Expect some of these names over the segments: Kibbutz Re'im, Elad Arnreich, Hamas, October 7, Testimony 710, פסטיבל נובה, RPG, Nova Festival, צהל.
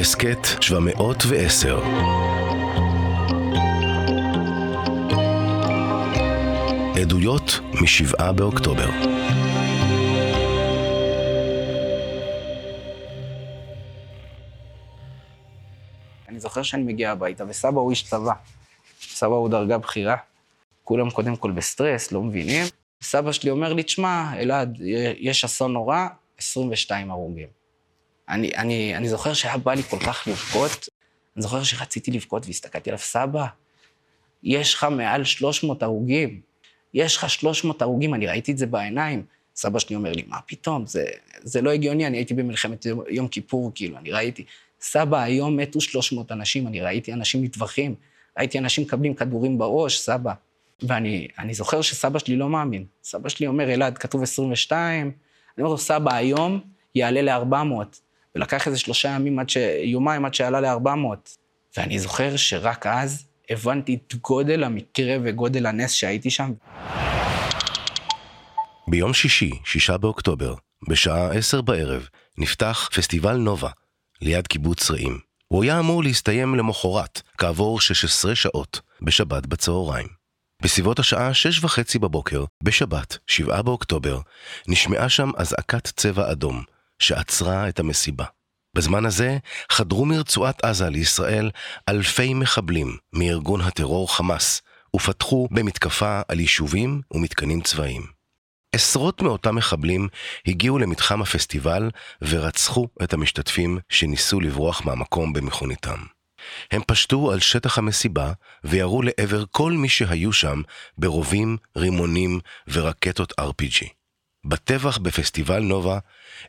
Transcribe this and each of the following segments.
הסכת 710. עדויות משבעה באוקטובר. אני זוכר שאני מגיע הביתה, וסבא הוא איש צבא. סבא הוא דרגה בכירה. כולם קודם כל בסטרס, לא מבינים. סבא שלי אומר לי, תשמע, אלעד, יש אסון נורא, 22 הרוגים. אני זוכר שהיה בא לי כל כך לבכות, אני זוכר שחציתי לבכות והסתכלתי עליו, סבא, יש לך מעל 300 הרוגים, יש לך 300 הרוגים, אני ראיתי את זה בעיניים. סבא שלי אומר לי, מה פתאום, זה לא הגיוני, אני הייתי במלחמת יום כיפור, כאילו, אני ראיתי. סבא, היום מתו 300 אנשים, אני ראיתי אנשים נטבחים, ראיתי אנשים קבלים כדורים בראש, סבא. ואני זוכר שסבא שלי לא מאמין. סבא שלי אומר, אלעד, כתוב 22, אני אומר לו, סבא, היום יעלה ל-400. ולקח איזה 3 ימים, יומיים עד שעלה ל-400. ואני זוכר שרק אז הבנתי את גודל המקרה וגודל הנס שהייתי שם. ביום שישי, 6 באוקטובר, בשעה 10 בערב, נפתח פסטיבל נובה, ליד קיבוץ רעים. הוא היה אמור להסתיים למחרת, כעבור 16 שעות, בשבת בצהריים. בסביבות השעה 6:30 בבוקר, בשבת, 7 באוקטובר, נשמעה שם אזעקת צבע אדום, שעצרה את המסיבה. בזמן הזה חדרו מרצועת עזה לישראל אלפי מחבלים מארגון הטרור חמאס, ופתחו במתקפה על יישובים ומתקנים צבאיים. עשרות מאותם מחבלים הגיעו למתחם הפסטיבל ורצחו את המשתתפים שניסו לברוח מהמקום במכוניתם. הם פשטו על שטח המסיבה וירו לעבר כל מי שהיו שם ברובים, רימונים ורקטות RPG. בטבח בפסטיבל נובה,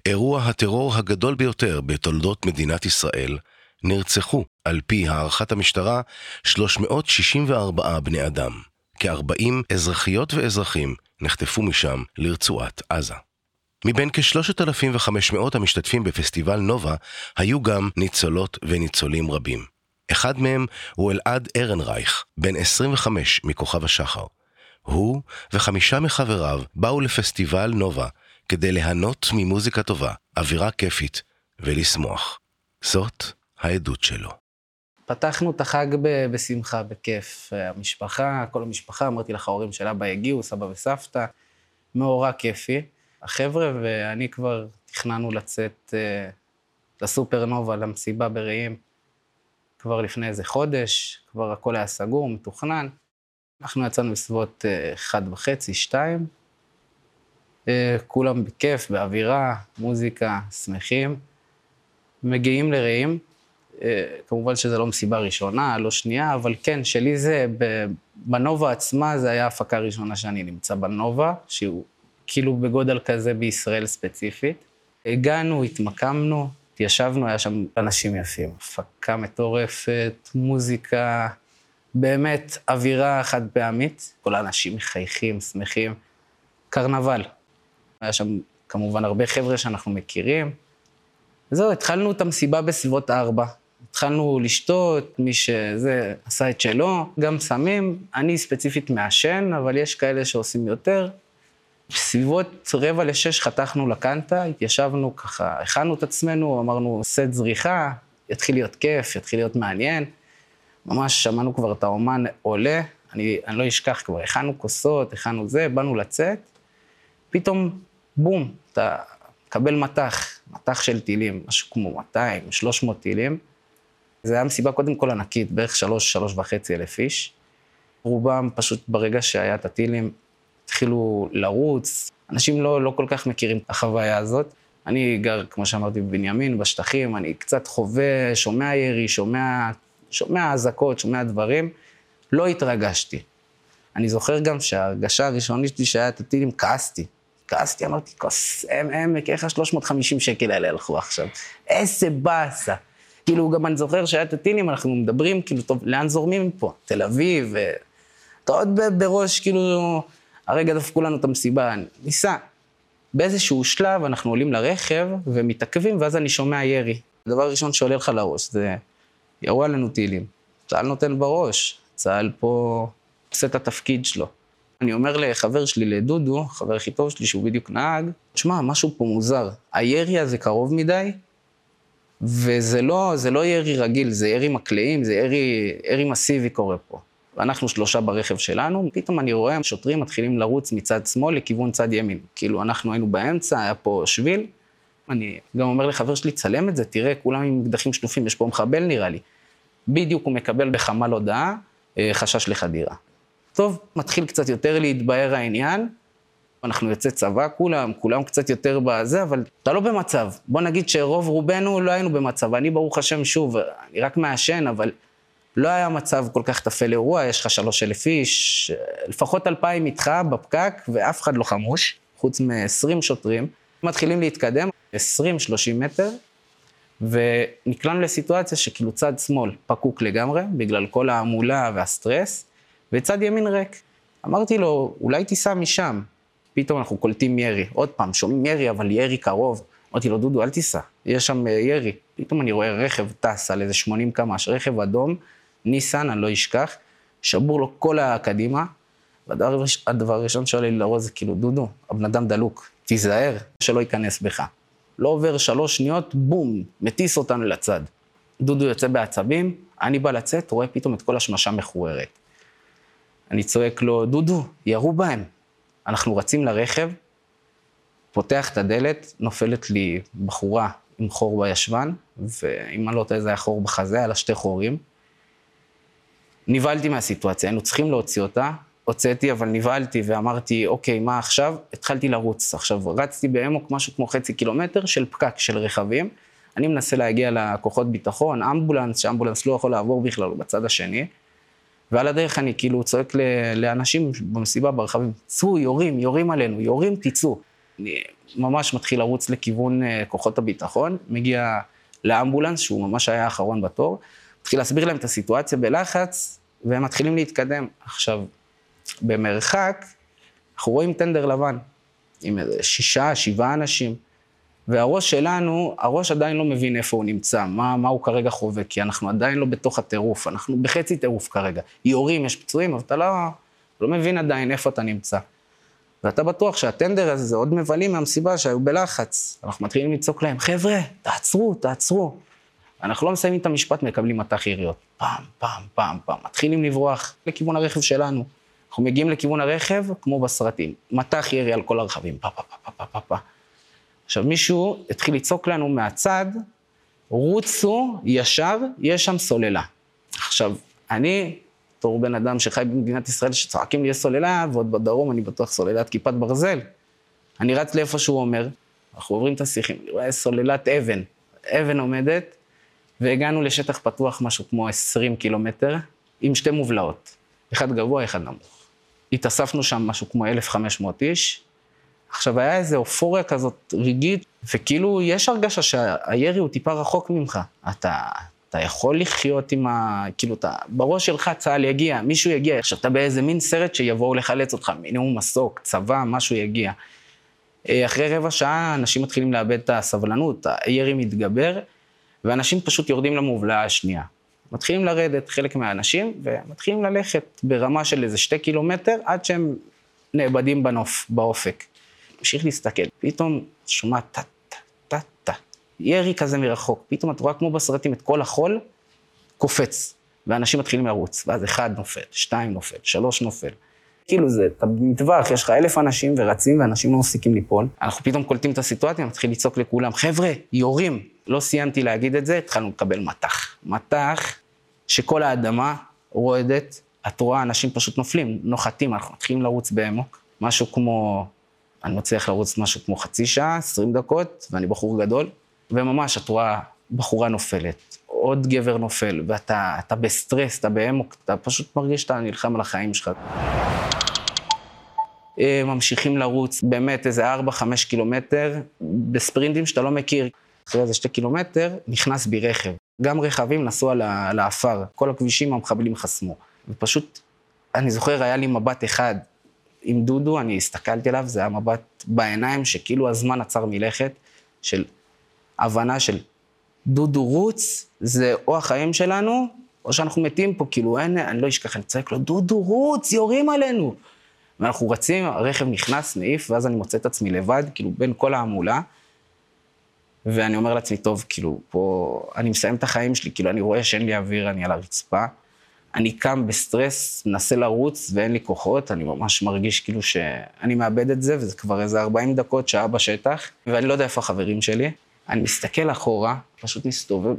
אירוע הטרור הגדול ביותר בתולדות מדינת ישראל, נרצחו, על פי הערכת המשטרה, 364 בני אדם. כ-40 אזרחיות ואזרחים נחטפו משם לרצועת עזה. מבין כ-3,500 המשתתפים בפסטיבל נובה, היו גם ניצולות וניצולים רבים. אחד מהם הוא אלעד ארנרייך, בן 25 מכוכב השחר. הוא ו5 מחבריו באו לפסטיבל נובה כדי ליהנות ממוזיקה טובה, אווירה כיפית ולשמוח. זאת העדות שלו. פתחנו את החג בשמחה, בכיף. המשפחה, כל המשפחה, אמרתי לך, ההורים של אבא הגיעו, סבא וסבתא, מאורע כיפי. החבר'ה ואני כבר תכננו לצאת לסופר נובה, למסיבה ברעים, כבר לפני איזה חודש, כבר הכל היה סגור, מתוכנן. אנחנו יצאנו בסביבות 1:30, 2:00. כולם בכיף, באווירה, מוזיקה, שמחים. מגיעים לרעים. כמובן שזה לא מסיבה ראשונה, לא שנייה, אבל כן, שלי זה, בנובה עצמה, זה היה הפקה ראשונה שאני נמצא בנובה, שהוא כאילו בגודל כזה בישראל ספציפית. הגענו, התמקמנו, התיישבנו, היה שם אנשים יפים. הפקה מטורפת, מוזיקה, באמת אווירה חד פעמית, כל האנשים מחייכים, שמחים, קרנבל. היה שם כמובן הרבה חבר'ה שאנחנו מכירים. זהו, התחלנו את המסיבה בסביבות 4. התחלנו לשתות, מי שזה עשה את שלו, גם סמים. אני ספציפית מעשן, אבל יש כאלה שעושים יותר. בסביבות 5:45 חתכנו לקנטה, התיישבנו ככה, הכנו את עצמנו, אמרנו, סט זריחה, יתחיל להיות כיף, יתחיל להיות מעניין. ממש שמענו כבר את האומן עולה, אני לא אשכח כבר, הכנו כוסות, הכנו זה, באנו לצאת, פתאום, בום, אתה מקבל מתח של טילים, משהו כמו 200, 300 טילים. זה היה מסיבה קודם כל ענקית, בערך 3,500 איש. רובם פשוט ברגע שהיה את הטילים, התחילו לרוץ, אנשים לא כל כך מכירים את החוויה הזאת. אני גר, כמו שאמרתי, בבנימין, בשטחים, אני קצת חווה, שומע ירי, שומע הזקות, שומע דברים, לא התרגשתי. אני זוכר גם שההרגשה הראשונית שלי שהיה את הטילים, כעסתי, אמרתי, כוסם עמק, איך ה-350 שקל האלה הלכו עכשיו? איזה באסה. כאילו, גם אני זוכר שהיה את הטילים, אנחנו מדברים, כאילו, טוב, לאן זורמים פה? תל אביב, אתה עוד בראש, כאילו, הרגע דפקו לנו את המסיבה, ניסה. באיזשהו שלב אנחנו עולים לרכב ומתעכבים, ואז אני שומע ירי. הדבר הראשון שעולה לך לראש, זה ירו עלינו טילים, צהל נותן בראש, צהל פה עושה את התפקיד שלו. אני אומר לחבר שלי, לדודו, חבר הכי טוב שלי, שהוא בדיוק נהג, תשמע, משהו פה מוזר, הירי הזה קרוב מדי, וזה לא ירי רגיל, זה ירי מקלעים, זה ירי מסיבי קורה פה. אנחנו שלושה ברכב שלנו, פתאום אני רואה שוטרים מתחילים לרוץ מצד שמאל לכיוון צד ימין. כאילו אנחנו היינו באמצע, היה פה שביל, אני גם אומר לחבר שלי, צלם את זה, תראה, כולם עם אקדחים שלופים, יש פה מחבל נראה לי. בדיוק הוא מקבל בחמ"ל הודעה, חשש לחדירה. טוב, מתחיל קצת יותר להתבהר העניין, אנחנו יוצא צבא, כולם קצת יותר בזה, אבל אתה לא במצב. בוא נגיד שרוב רובנו לא היינו במצב, אני ברוך השם שוב, אני רק מעשן, אבל לא היה מצב כל כך תפל אירוע, יש לך 3,000 איש, לפחות 2,000 איתך בפקק, ואף אחד לא חמוש, חוץ מ-20 שוטרים, מתחילים להתקדם, 20-30 מטר, ונקלענו לסיטואציה שכאילו צד שמאל פקוק לגמרי, בגלל כל העמולה והסטרס, וצד ימין ריק. אמרתי לו, אולי תיסע משם, פתאום אנחנו קולטים ירי, עוד פעם, שומעים ירי, אבל ירי קרוב. אמרתי לו, דודו, אל תיסע, יש שם ירי. פתאום אני רואה רכב טס על איזה 80 קמ"ש, רכב אדום, ניסן, אני לא אשכח, שבור לו כל הקדימה, והדבר הראשון שעולה לי לראש זה כאילו, דודו, הבן אדם דלוק, תיזהר שלא ייכנס בך. לא עובר 3 שניות, בום, מטיס אותנו לצד. דודו יוצא בעצבים, אני בא לצאת, רואה פתאום את כל השמשה מחוררת. אני צועק לו, דודו, ירו בהם. אנחנו רצים לרכב, פותח את הדלת, נופלת לי בחורה עם חור בישבן, ואם אני לא יודע, זה היה חור בחזה, היה לה 2 חורים. נבהלתי מהסיטואציה, היינו צריכים להוציא אותה, הוצאתי, אבל נבהלתי ואמרתי, אוקיי, מה עכשיו? התחלתי לרוץ, עכשיו רצתי באמוק משהו כמו 0.5 קילומטר של פקק של רכבים, אני מנסה להגיע לכוחות ביטחון, אמבולנס, שאמבולנס לא יכול לעבור בכלל, הוא בצד השני, ועל הדרך אני כאילו צועק לאנשים במסיבה ברחבים, צאו, יורים עלינו, יורים, תצאו. אני ממש מתחיל לרוץ לכיוון כוחות הביטחון, מגיע לאמבולנס, שהוא ממש היה האחרון בתור, מתחיל להסביר להם את הסיטואציה בלחץ, והם מתחילים להתקדם. עכשיו, במרחק, אנחנו רואים טנדר לבן, עם 6-7 אנשים, והראש שלנו, הראש עדיין לא מבין איפה הוא נמצא, מה הוא כרגע חווה, כי אנחנו עדיין לא בתוך הטירוף, אנחנו בחצי טירוף כרגע. יורים, יש פצועים, אבל אתה לא מבין עדיין איפה אתה נמצא. ואתה בטוח שהטנדר הזה, זה עוד מבלים מהמסיבה שהיו בלחץ. אנחנו מתחילים לצעוק להם, חבר'ה, תעצרו. אנחנו לא מסיימים את המשפט, מקבלים מטח יריות. פעם. מתחילים לברוח לכיוון הרכב שלנו. אנחנו מגיעים לכיוון הרכב, כמו בסרטים. מטח ירי על כל הרכבים. עכשיו, מישהו התחיל לצעוק לנו מהצד, רוצו ישר, יש שם סוללה. עכשיו, אני, תור בן אדם שחי במדינת ישראל, שצועקים לי יש סוללה, ועוד בדרום אני בטוח סוללת כיפת ברזל. אני רץ לאיפה שהוא אומר, אנחנו עוברים את השיחים, אני רואה סוללת אבן. אבן עומדת, והגענו לשטח פתוח משהו כמו 20 קילומטר, עם 2 מובלעות, אחד גבוה, אחד נמוך. התאספנו שם משהו כמו 1,500 איש, עכשיו היה איזו אופוריה כזאת רגעית, וכאילו יש הרגשה שהירי הוא טיפה רחוק ממך. אתה יכול לחיות עם כאילו, בראש שלך צהל יגיע, מישהו יגיע, עכשיו אתה באיזה מין סרט שיבואו לחלץ אותך, מינימום מסוק, צבא, משהו יגיע. אחרי 15 דקות, אנשים מתחילים לאבד את הסבלנות, הירי מתגבר, ואנשים פשוט יורדים למובלעה השנייה. מתחילים לרדת חלק מהאנשים, ומתחילים ללכת ברמה של איזה 2 קילומטר, עד שהם נאבדים בנוף, באופק. ממשיך להסתכל, פתאום שומע טה-טה-טה-טה, ירי כזה מרחוק, פתאום את רואה כמו בסרטים את כל החול, קופץ, ואנשים מתחילים לרוץ, ואז 1 נופל, 2 נופל, 3 נופל. כאילו זה, אתה במטווח, יש לך 1,000 אנשים ורצים, ואנשים לא מפסיקים ליפול. אנחנו פתאום קולטים את הסיטואציה, מתחיל לצעוק לכולם, חבר'ה, יורים, לא סיימתי להגיד את זה, התחלנו לקבל מטח. מטח שכל האדמה רועדת, את רואה, אנשים פשוט נופלים, נוחתים, אנחנו מתחילים לרוץ בעמוק, משהו כמו אני מצליח לרוץ משהו כמו 0.5 שעה, 20 דקות, ואני בחור גדול, וממש את רואה בחורה נופלת, עוד גבר נופל, ואתה בסטרס, אתה באמוק, אתה פשוט מרגיש שאתה נלחם על החיים שלך. ממשיכים לרוץ באמת איזה 4-5 קילומטר, בספרינטים שאתה לא מכיר. אחרי איזה 2 קילומטר, נכנס בי רכב. גם רכבים נסעו על האפר, כל הכבישים המחבלים חסמו. ופשוט, אני זוכר, היה לי מבט אחד, עם דודו, אני הסתכלתי עליו, זה היה מבט בעיניים, שכאילו הזמן עצר מלכת, של הבנה של דודו רוץ, זה או החיים שלנו, או שאנחנו מתים פה, כאילו אין, אני לא אשכח, אני צועק לו, דודו רוץ, יורים עלינו. ואנחנו רצים, הרכב נכנס, נעיף, ואז אני מוצא את עצמי לבד, כאילו בין כל העמולה, ואני אומר לעצמי, טוב, כאילו, פה אני מסיים את החיים שלי, כאילו, אני רואה שאין לי אוויר, אני על הרצפה, אני קם בסטרס, מנסה לרוץ, ואין לי כוחות, אני ממש מרגיש כאילו שאני מאבד את זה, וזה כבר איזה 40 דקות, שעה בשטח, ואני לא יודע איפה החברים שלי. אני מסתכל אחורה, פשוט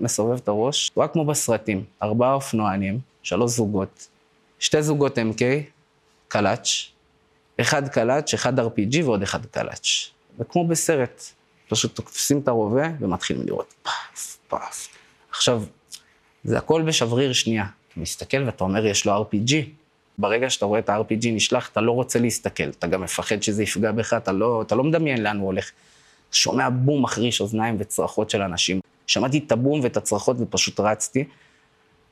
מסובב את הראש, רק כמו בסרטים, 4 אופנוענים, 3 זוגות, 2 זוגות MK, קלאץ', 1 קלאץ', 1 RPG ועוד 1 קלאץ'. וכמו בסרט, פשוט תופסים את הרובה ומתחילים לראות פאף, פאף. עכשיו, זה הכל בשבריר שנייה. אתה מסתכל ואתה אומר, יש לו RPG. ברגע שאתה רואה את ה-RPG נשלח, אתה לא רוצה להסתכל, אתה גם מפחד שזה יפגע בך, אתה לא מדמיין לאן הוא הולך. שומע בום מחריש אוזניים וצרחות של אנשים. שמעתי את הבום ואת הצרחות ופשוט רצתי,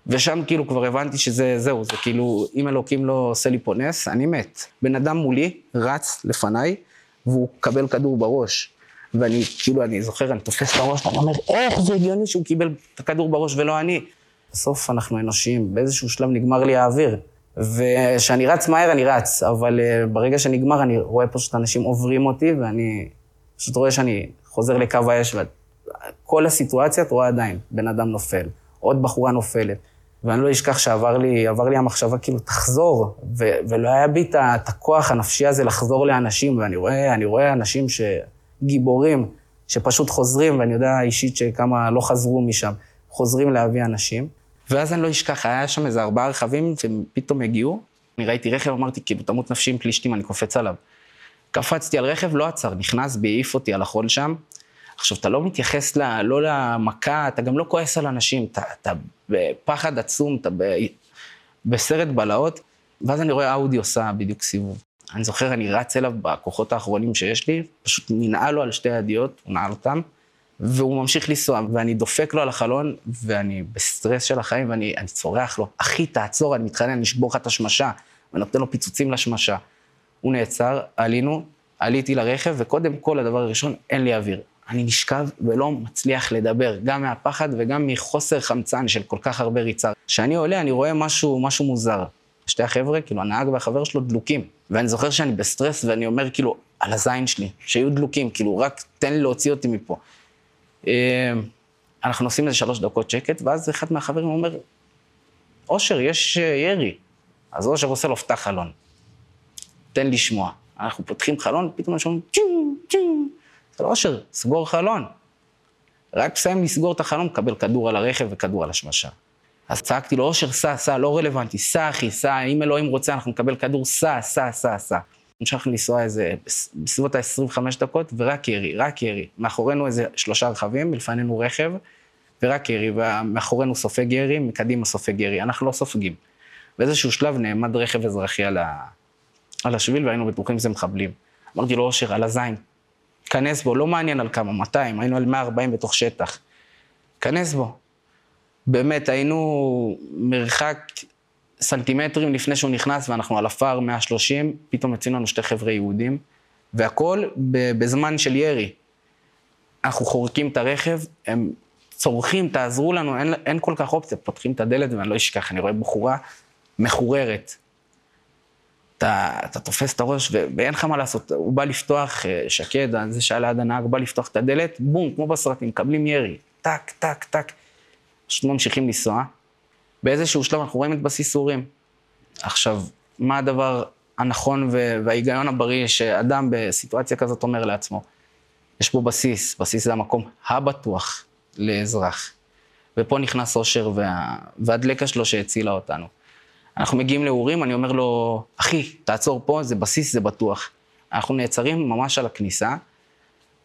ושם כאילו כבר הבנתי שזה זהו, זה כאילו, אם אלוקים לא עושה לי פה נס, אני מת. בן אדם מולי רץ לפניי, והוא קבל כדור בראש. ואני כאילו, אני זוכר, אני תופס את הראש, ואני אומר, איך זה הגיוני שהוא קיבל את הכדור בראש ולא אני? בסוף אנחנו אנושיים, באיזשהו שלב נגמר לי האוויר. וכשאני רץ מהר, אני רץ, אבל ברגע שנגמר, אני רואה פשוט אנשים עוברים אותי, ואני פשוט רואה שאני חוזר לקו האש, וכל הסיטואציה, את רואה עדיין, בן אדם נופל, עוד בחורה נופלת. ואני לא אשכח שעבר לי המחשבה כאילו, תחזור, ולא היה בי את הכוח הנפשי הזה לחזור לאנשים, ואני רואה אנשים גיבורים, שפשוט חוזרים, ואני יודע אישית שכמה לא חזרו משם, חוזרים להביא אנשים. ואז אני לא אשכח, היה שם איזה 4 רכבים, ופתאום הגיעו, אני ראיתי רכב, אמרתי, כאילו, תמות נפשי עם פלישתים, אני קופץ עליו. קפצתי על רכב, לא עצר, נכנס בי, העיף אותי על החול שם. עכשיו, אתה לא מתייחס לא למכה, אתה גם לא כועס על אנשים, אתה בפחד עצום, אתה בסרט בלעות, ואז אני רואה אאודי עושה בדיוק סיבוב. אני זוכר, אני רץ אליו בכוחות האחרונים שיש לי, פשוט ננעל לו על 2 הידיות, הוא נעל אותם, והוא ממשיך לנסוע, ואני דופק לו על החלון, ואני בסטרס של החיים, ואני צורח לו, אחי, תעצור, אני מתחנן, אני אשבור לך את השמשה, ואני נותן לו פיצוצים לשמשה. הוא נעצר, עליתי לרכב, וקודם כל, הדבר הראשון, אין לי אוויר. אני נשכב ולא מצליח לדבר, גם מהפחד וגם מחוסר חמצן של כל כך הרבה ריצה. כשאני עולה, אני רואה משהו מוזר. 2 החבר'ה, כאילו, הנהג והחבר שלו דלוקים. ואני זוכר שאני בסטרס, ואני אומר, כאילו, על הזין שלי, שיהיו דלוקים, כאילו, רק תן לי להוציא אותי מפה. אנחנו נוסעים איזה 3 דקות שקט, ואז אחד מהחברים אומר, אושר, יש ירי. אז אושר עושה לו פתח חלון. תן לשמוע. אנחנו פותחים חלון, פתאום שומעים, צ'ים, צ'ים. אז אושר, סגור חלון. רק מסיים לסגור את החלון, קבל כדור על הרכב וכדור על השמשה. אז צעקתי לו, אושר, סע, לא רלוונטי, סע, אחי, סע, אם אלוהים רוצה, אנחנו נקבל כדור, סע. המשכנו לנסוע איזה, בסביבות ה-25 דקות, ורק ירי, מאחורינו איזה 3 רכבים, לפנינו רכב, ורק ירי, ומאחורינו סופג ירי, מקדימה סופג ירי, אנחנו לא סופגים. באיזשהו שלב נעמד רכב אזרחי על השביל, והיינו בטוחים שזה מחבלים. אמרתי לו, אושר, על הזין, כנס בו, לא מעניין על כמה, 200, היינו על 140 בתוך שטח. כנס בו. באמת, היינו מרחק סנטימטרים לפני שהוא נכנס, ואנחנו על אפר 130, פתאום יצאנו לנו 2 חבר'ה יהודים, והכל בזמן של ירי. אנחנו חורקים את הרכב, הם צורכים, תעזרו לנו, אין כל כך אופציה, פותחים את הדלת, ואני לא אשכח, אני רואה בחורה מחוררת. אתה תופס את הראש, ואין לך מה לעשות, הוא בא לפתוח, שקד, זה שעל עד הנהג, בא לפתוח את הדלת, בום, כמו בסרטים, מקבלים ירי, טק, טק, טק. פשוט ממשיכים לנסוע. באיזשהו שלב אנחנו רואים את בסיס סורים. עכשיו, מה הדבר הנכון וההיגיון הבריא שאדם בסיטואציה כזאת אומר לעצמו? יש פה בסיס, בסיס זה המקום הבטוח לאזרח. ופה נכנס אושר והדלקה שלו שהצילה אותנו. אנחנו מגיעים לאורים, אני אומר לו, אחי, תעצור פה, זה בסיס, זה בטוח. אנחנו נעצרים ממש על הכניסה,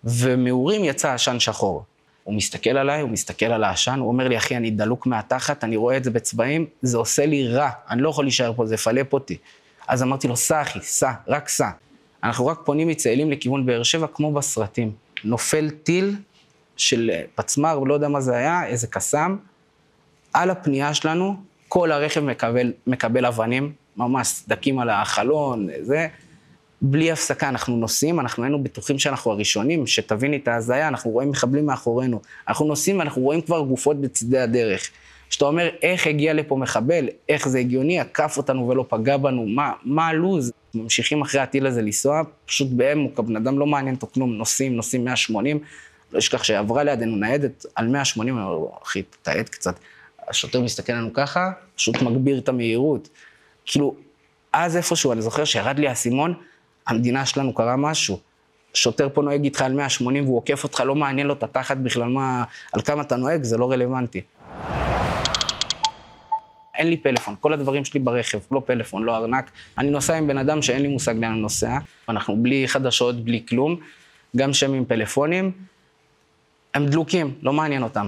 ומאורים יצא עשן שחור. הוא מסתכל עליי, הוא מסתכל על העשן, הוא אומר לי, אחי, אני דלוק מהתחת, אני רואה את זה בצבעים, זה עושה לי רע, אני לא יכול להישאר פה, זה יפלפ אותי. אז אמרתי לו, סע אחי, סע, רק סע. אנחנו רק פונים מצאלים לכיוון באר שבע, כמו בסרטים. נופל טיל של פצמר, לא יודע מה זה היה, איזה קסם, על הפנייה שלנו, כל הרכב מקבל אבנים, ממש סדקים על החלון, זה. בלי הפסקה, אנחנו נוסעים, אנחנו היינו בטוחים שאנחנו הראשונים, שתביני את ההזיה, אנחנו רואים מחבלים מאחורינו. אנחנו נוסעים ואנחנו רואים כבר גופות בצדי הדרך. שאתה אומר, איך הגיע לפה מחבל? איך זה הגיוני? עקף אותנו ולא פגע בנו? מה הלוז? ממשיכים אחרי הטיל הזה לנסוע, פשוט בהם, כבן אדם לא מעניין אותו כלום, נוסעים 180, לא אשכח שעברה לידינו ניידת על 180, אני אומר, אחי, תעד קצת. השוטר מסתכל לנו ככה, פשוט מגביר את המהירות. כאילו, אז איפשהו, אני זוכר שירד לי הסימון, המדינה שלנו קרה משהו. שוטר פה נוהג איתך על 180 והוא עוקף אותך, לא מעניין לו את התחת בכלל מה, על כמה אתה נוהג, זה לא רלוונטי. אין לי פלאפון, כל הדברים שלי ברכב, לא פלאפון, לא ארנק. אני נוסע עם בן אדם שאין לי מושג לאן אני נוסע. אנחנו בלי חדשות, בלי כלום, גם שם עם פלאפונים. הם דלוקים, לא מעניין אותם.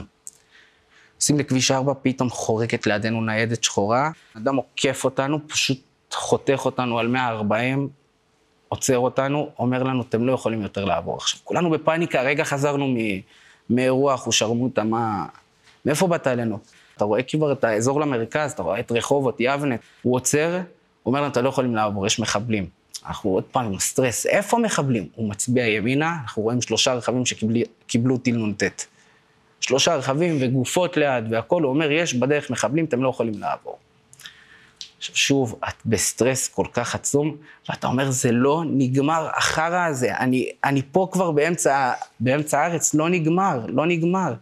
עושים לכביש 4, פתאום חורקת לידינו ניידת שחורה. אדם עוקף אותנו, פשוט חותך אותנו על 140, עוצר אותנו, אומר לנו, אתם לא יכולים יותר לעבור עכשיו. כולנו בפאניקה, רגע חזרנו מאירוע, אנחנו שרמו אותה, מאיפה באת אלינו? אתה רואה כבר את האזור למרכז, אתה רואה את רחובות, יבנה. הוא עוצר, אומר לנו, אתה לא יכולים לעבור, יש מחבלים. אנחנו עוד פעם עם הסטרס, איפה מחבלים? הוא מצביע ימינה, אנחנו רואים 3 רכבים שקיבלו טיל נונטט. 3 רכבים וגופות ליד והכל, הוא אומר, יש בדרך מחבלים, אתם לא יכולים לעבור. שוב, את בסטרס כל כך עצום, ואתה אומר, זה לא נגמר אחרה הזה, אני פה כבר באמצע הארץ, לא נגמר.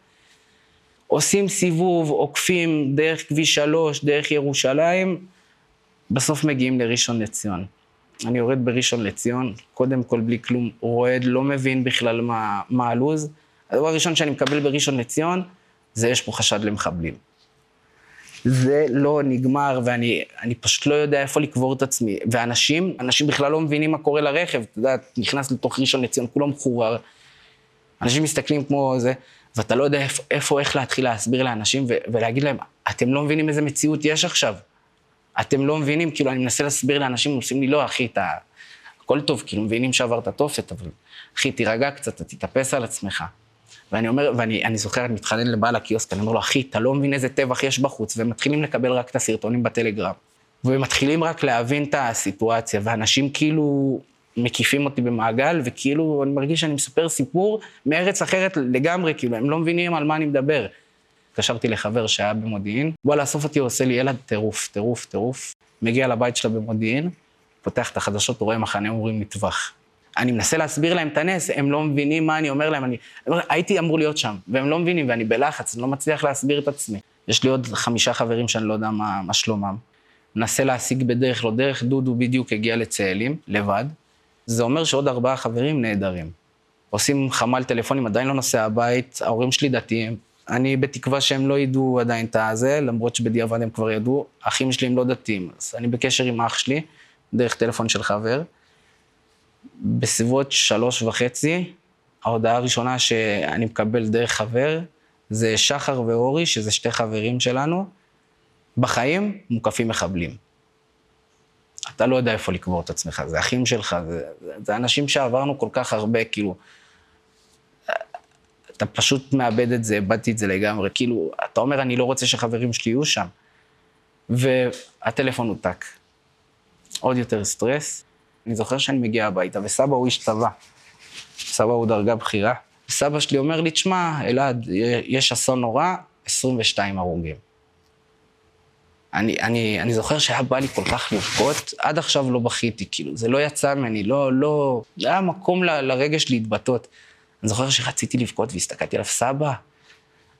עושים סיבוב, עוקפים דרך כביש 3, דרך ירושלים, בסוף מגיעים לראשון לציון. אני יורד בראשון לציון, קודם כל בלי כלום רועד, לא מבין בכלל מה הלוז. הדבר הראשון שאני מקבל בראשון לציון, זה יש פה חשד למחבלים. זה לא נגמר, ואני פשוט לא יודע איפה לקבור את עצמי. ואנשים בכלל לא מבינים מה קורה לרכב, אתה יודע, נכנס לתוך ראשון לציון, כולו מחורר. אנשים מסתכלים כמו זה, ואתה לא יודע איך להתחיל להסביר לאנשים, ולהגיד להם, אתם לא מבינים איזה מציאות יש עכשיו. אתם לא מבינים, כאילו, אני מנסה להסביר לאנשים, עושים לי, לא, אחי, הכל טוב, כאילו, מבינים שעברת תופת, אבל אחי, תירגע קצת, תתאפס על עצמך. ואני אומר, ואני זוכר, אני מתחנן לבעל הקיוסק, אני אומר לו, אחי, אתה לא מבין איזה טבח יש בחוץ, והם מתחילים לקבל רק את הסרטונים בטלגרם, והם מתחילים רק להבין את הסיטואציה, ואנשים כאילו מקיפים אותי במעגל, וכאילו אני מרגיש שאני מספר סיפור מארץ אחרת לגמרי, כאילו, הם לא מבינים על מה אני מדבר. התקשרתי לחבר שהיה במודיעין, וואלה, הסוף אותי עושה לי ילד טירוף. מגיע לבית שלה במודיעין, פותח את החדשות, רואה מחנה אומרים מטווח. אני מנסה להסביר להם את הנס, הם לא מבינים מה אני אומר להם, הייתי אמור להיות שם, והם לא מבינים, ואני בלחץ, אני לא מצליח להסביר את עצמי. יש לי עוד 5 חברים שאני לא יודע מה שלומם. מנסה להשיג בדרך לא דרך, דודו בדיוק הגיע לצאלים, לבד. זה אומר שעוד 4 חברים נהדרים. עושים חמל טלפונים, עדיין לא נוסע הבית, ההורים שלי דתיים. אני בתקווה שהם לא ידעו עדיין את הזה, למרות שבדיעבד הם כבר ידעו, האחים שלי הם לא דתיים, אז אני בקשר עם האח שלי, דרך טלפון של חבר, בסביבות 3:30, ההודעה הראשונה שאני מקבל דרך חבר, זה שחר ואורי, שזה 2 חברים שלנו, בחיים מוקפים מחבלים. אתה לא יודע איפה לקבור את עצמך, זה אחים שלך, זה אנשים שעברנו כל כך הרבה, כאילו, אתה פשוט מאבד את זה, הבדתי את זה לגמרי, כאילו, אתה אומר, אני לא רוצה שחברים שלי יהיו שם, והטלפון הותק. עוד יותר סטרס. אני זוכר שאני מגיע הביתה, וסבא הוא איש צבא. סבא הוא דרגה בחירה. סבא שלי אומר לי, תשמע, אלעד, יש אסון נורא, 22 הרוגים. אני זוכר שהיה בא לי כל כך לבכות, עד עכשיו לא בכיתי, כאילו, זה לא יצא ממני, לא, היה מקום לרגש להתבטאות. אני זוכר שרציתי לבכות והסתכלתי עליו, סבא,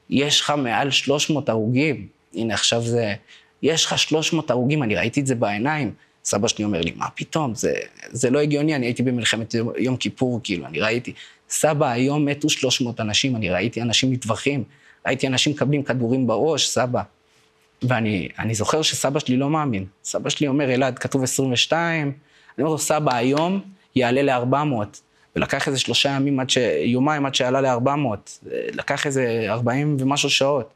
יש לך מעל 300 הרוגים, הנה עכשיו זה, יש לך 300 הרוגים, אני ראיתי את זה בעיניים. סבא שלי אומר לי, מה פתאום, זה לא הגיוני, אני הייתי במלחמת יום כיפור, כאילו, אני ראיתי, סבא, היום מתו 300 אנשים, אני ראיתי אנשים מטווחים, ראיתי אנשים קבלים כדורים בראש, סבא. ואני זוכר שסבא שלי לא מאמין, סבא שלי אומר, אלעד, כתוב 22, אני אומר לו, סבא, היום יעלה ל-400, ולקח איזה 3 ימים, יומיים עד שעלה ל-400, לקח איזה 40 ומשהו שעות.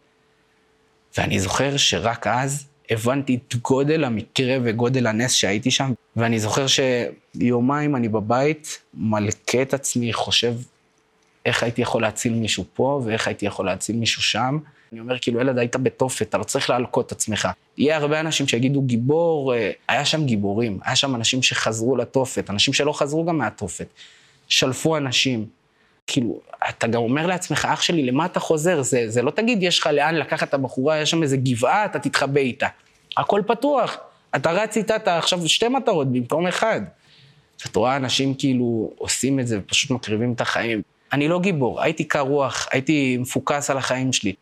ואני זוכר שרק אז הבנתי את גודל המקרה וגודל הנס שהייתי שם, ואני זוכר שיומיים אני בבית, מלכה את עצמי, חושב איך הייתי יכול להציל מישהו פה, ואיך הייתי יכול להציל מישהו שם. אני אומר, כאילו, אלעד, היית בתופת, אתה לא צריך להלקות את עצמך. יהיה הרבה אנשים שיגידו גיבור, היה שם גיבורים, היה שם אנשים שחזרו לתופת, אנשים שלא חזרו גם מהתופת. שלפו אנשים, כאילו, אתה גם אומר לעצמך, אח שלי, למה אתה חוזר? זה לא תגיד, יש לך לאן לקחת את הבחורה, יש שם איזה גבעה, אתה תתחבא איתה. הכל פתוח, אתה רץ איתה, אתה עכשיו 2 מטרות במקום 1. אתה רואה אנשים כאילו עושים את זה, ופשוט מקריבים את החיים. אני לא גיבור, הייתי קר רוח, הייתי מפוקס על החיים שלי.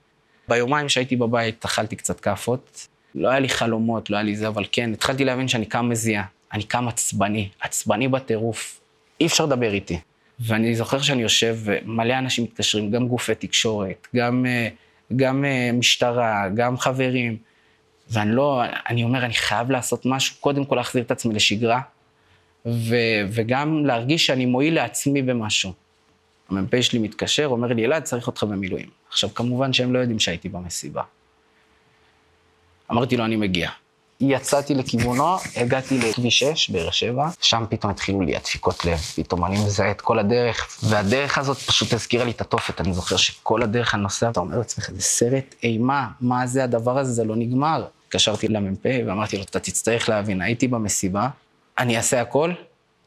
ביומיים שהייתי בבית אכלתי קצת כאפות, לא היה לי חלומות, לא היה לי זה, אבל כן, התחלתי להבין שאני קם מזיע, אני קם עצבני, עצבני בטירוף, אי אפשר לדבר איתי. ואני זוכר שאני יושב ומלא אנשים מתקשרים, גם גופי תקשורת, גם משטרה, גם חברים, ואני לא, אני אומר, אני חייב לעשות משהו, קודם כל להחזיר את עצמי לשגרה, וגם להרגיש שאני מועיל לעצמי במשהו. המ"פ שלי מתקשר, אומר לי, אלעד, צריך אותך במילואים. עכשיו, כמובן שהם לא יודעים שהייתי במסיבה. אמרתי לו, אני מגיע. יצאתי לכיוונו, הגעתי לכביש 6, באר שבע, שם פתאום התחילו לי הדפיקות לב, פתאום אני מזהה את כל הדרך, והדרך הזאת פשוט הזכירה לי את התופת, אני זוכר שכל הדרך אני נוסע, אתה אומר לעצמך, זה סרט אימה, מה זה הדבר הזה, זה לא נגמר. התקשרתי למ"פ ואמרתי לו, אתה תצטרך להבין, הייתי במסיבה, אני אעשה הכל,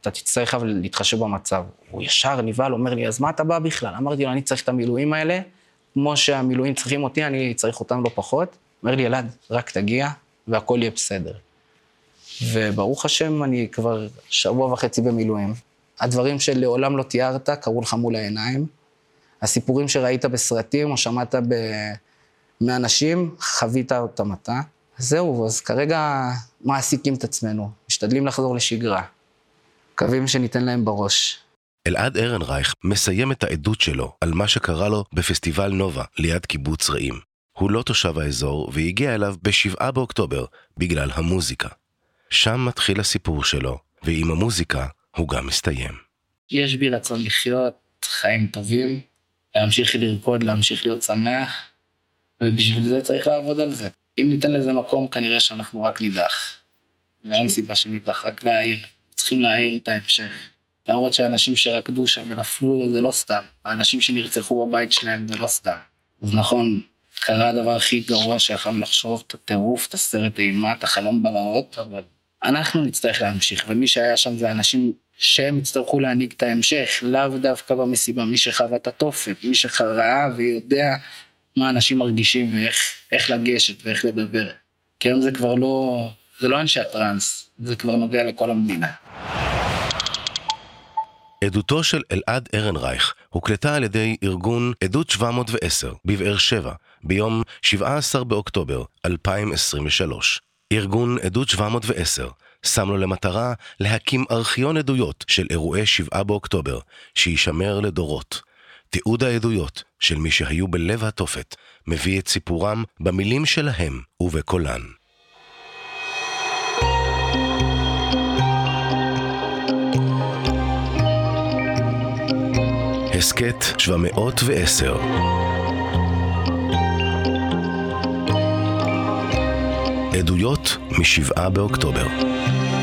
אתה תצטרך להתחשב במצב. הוא ישר נבהל, אומר לי, אז מה אתה בא בכלל? אמרתי לו, אני צריך את המילואים האלה, כמו שהמילואים צריכים אותי, אני צריך אותם לא פחות. אומר לי, אלעד, רק תגיע, והכל יהיה בסדר. וברוך השם, אני כבר שבוע וחצי במילואים. הדברים שלעולם לא תיארת, קרו לך מול העיניים. הסיפורים שראית בסרטים, או שמעת מאנשים, חווית אותם אתה. זהו, אז כרגע מעסיקים את עצמנו, משתדלים לחזור לשגרה. קווים שניתן להם בראש. אלעד ארנרייך מסיים את העדות שלו על מה שקרה לו בפסטיבל נובה ליד קיבוץ רעים. הוא לא תושב האזור והגיע אליו ב7 באוקטובר בגלל המוזיקה. שם מתחיל הסיפור שלו, ועם המוזיקה הוא גם מסתיים. יש בי רצון לחיות חיים טובים, להמשיך לרקוד, להמשיך להיות שמח, ובשביל זה צריך לעבוד על זה. אם ניתן לזה מקום, כנראה שאנחנו רק נידח. ואין סיבה שנידח, רק להעיר. צריכים להעיר את ההמשך. להראות שהאנשים שרקדו שם ונפלו, זה לא סתם. האנשים שנרצחו בבית שלהם, זה לא סתם. אז נכון, קרה הדבר הכי גרוע שיכלנו לחשוב, את הטירוף, את הסרט האימה, את החלום בלהות, אבל אנחנו נצטרך להמשיך, ומי שהיה שם זה אנשים שהם יצטרכו להנהיג את ההמשך, לאו דווקא במסיבה, מי שחווה את התופת, מי שחראה ויודע מה אנשים מרגישים ואיך לגשת ואיך לדבר. כי היום זה כבר לא, זה לא אנשי הטרנס, זה כבר נוגע לכל המדינה. עדותו של אלעד ארנרייך הוקלטה על ידי ארגון עדות 710 בבאר שבע ביום 17 באוקטובר 2023. ארגון עדות 710 שם לו למטרה להקים ארכיון עדויות של אירועי 7 באוקטובר שישמר לדורות. תיעוד העדויות של מי שהיו בלב התופת מביא את סיפורם במילים שלהם ובקולן. הסקט 710. עדויות מ7 באוקטובר.